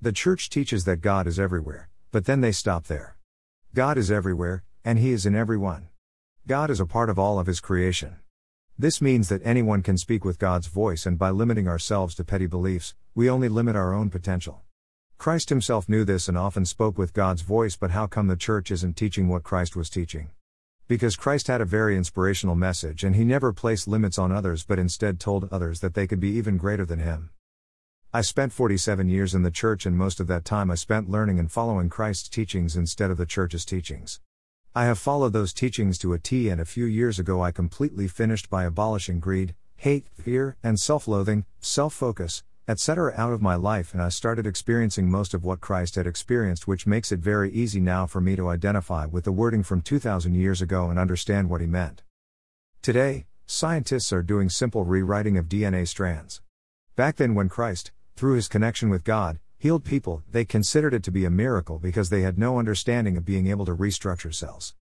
The Church teaches that God is everywhere, but then they stop there. God is everywhere, and He is in everyone. God is a part of all of His creation. This means that anyone can speak with God's voice, and by limiting ourselves to petty beliefs, we only limit our own potential. Christ Himself knew this and often spoke with God's voice, but how come the Church isn't teaching what Christ was teaching? Because Christ had a very inspirational message, and He never placed limits on others but instead told others that they could be even greater than Him. I spent 47 years in the Church, and most of that time I spent learning and following Christ's teachings instead of the Church's teachings. I have followed those teachings to a T, and a few years ago I completely finished by abolishing greed, hate, fear, and self-loathing, self-focus, etc. out of my life, and I started experiencing most of what Christ had experienced, which makes it very easy now for me to identify with the wording from 2,000 years ago and understand what He meant. Today, scientists are doing simple rewriting of DNA strands. Back then, when Christ, through His connection with God, healed people, they considered it to be a miracle because they had no understanding of being able to restructure cells.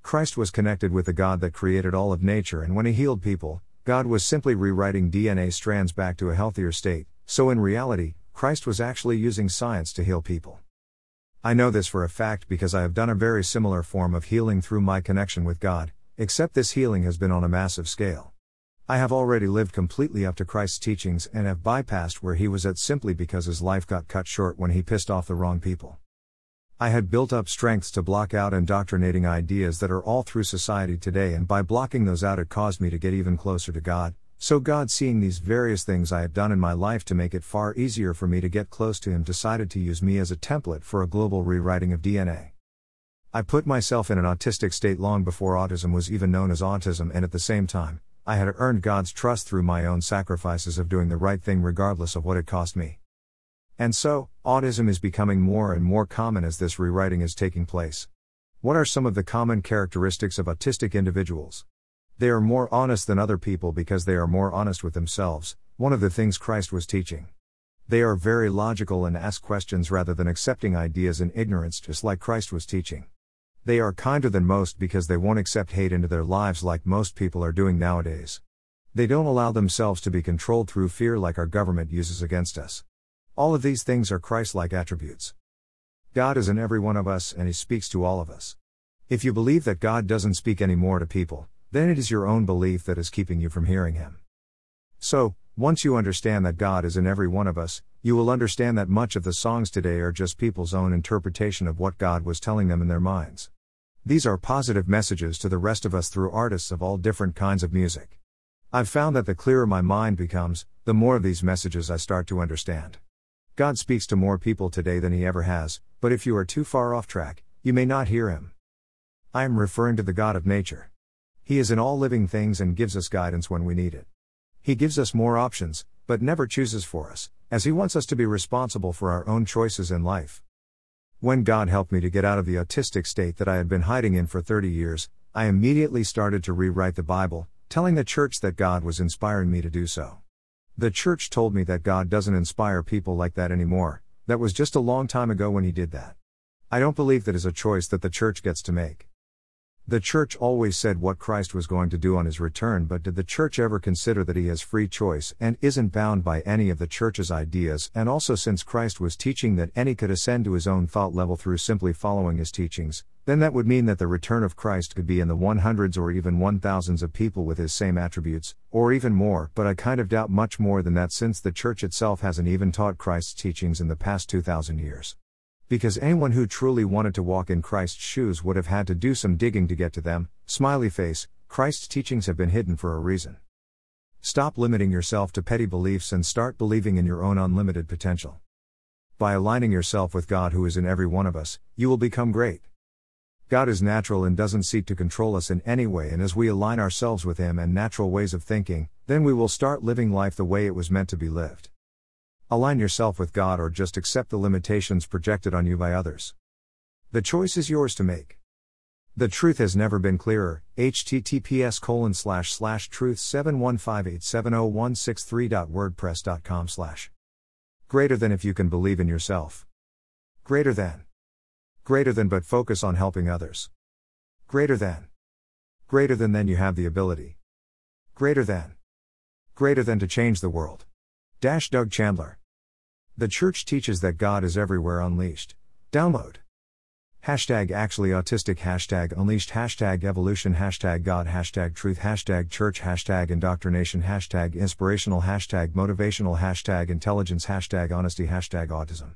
Christ was connected with the God that created all of nature, and when He healed people, God was simply rewriting DNA strands back to a healthier state. So in reality, Christ was actually using science to heal people. I know this for a fact because I have done a very similar form of healing through my connection with God, except this healing has been on a massive scale. I have already lived completely up to Christ's teachings and have bypassed where He was at simply because His life got cut short when He pissed off the wrong people. I had built up strengths to block out indoctrinating ideas that are all through society today, and by blocking those out it caused me to get even closer to God. So God, seeing these various things I had done in my life to make it far easier for me to get close to Him, decided to use me as a template for a global rewriting of DNA. I put myself in an autistic state long before autism was even known as autism, and at the same time, I had earned God's trust through my own sacrifices of doing the right thing regardless of what it cost me. And so, autism is becoming more and more common as this rewriting is taking place. What are some of the common characteristics of autistic individuals? They are more honest than other people because they are more honest with themselves, one of the things Christ was teaching. They are very logical and ask questions rather than accepting ideas in ignorance, just like Christ was teaching. They are kinder than most because they won't accept hate into their lives like most people are doing nowadays. They don't allow themselves to be controlled through fear like our government uses against us. All of these things are Christ-like attributes. God is in every one of us, and He speaks to all of us. If you believe that God doesn't speak anymore to people, then it is your own belief that is keeping you from hearing Him. So, once you understand that God is in every one of us, you will understand that much of the songs today are just people's own interpretation of what God was telling them in their minds. These are positive messages to the rest of us through artists of all different kinds of music. I've found that the clearer my mind becomes, the more of these messages I start to understand. God speaks to more people today than He ever has, but if you are too far off track, you may not hear Him. I am referring to the God of nature. He is in all living things and gives us guidance when we need it. He gives us more options, but never chooses for us, as He wants us to be responsible for our own choices in life. When God helped me to get out of the autistic state that I had been hiding in for 30 years, I immediately started to rewrite the Bible, telling the Church that God was inspiring me to do so. The Church told me that God doesn't inspire people like that anymore. That was just a long time ago when He did that. I don't believe that is a choice that the Church gets to make. The Church always said what Christ was going to do on His return, but did the Church ever consider that He has free choice and isn't bound by any of the Church's ideas? And also, since Christ was teaching that any could ascend to his own thought level through simply following His teachings, then that would mean that the return of Christ could be in the 100s or even 1000s of people with His same attributes, or even more, but I kind of doubt much more than that, since the Church itself hasn't even taught Christ's teachings in the past 2,000 years. Because anyone who truly wanted to walk in Christ's shoes would have had to do some digging to get to them. Smiley face, Christ's teachings have been hidden for a reason. Stop limiting yourself to petty beliefs and start believing in your own unlimited potential. By aligning yourself with God, who is in every one of us, you will become great. God is natural and doesn't seek to control us in any way, and as we align ourselves with Him and natural ways of thinking, then we will start living life the way it was meant to be lived. Align yourself with God, or just accept the limitations projected on you by others. The choice is yours to make. The truth has never been clearer. https://truth715870163.wordpress.com/ Greater than. If you can believe in yourself. Greater than. Greater than, but focus on helping others. Greater than. Greater than, then you have the ability. Greater than. Greater than to change the world. Doug Chandler. The Church teaches that God is everywhere. Unleashed. Download. Hashtag actually autistic. Hashtag unleashed. Hashtag evolution. Hashtag God. Hashtag truth. Hashtag church. Hashtag indoctrination. Hashtag inspirational. Hashtag motivational. Hashtag intelligence. Hashtag honesty. Hashtag autism.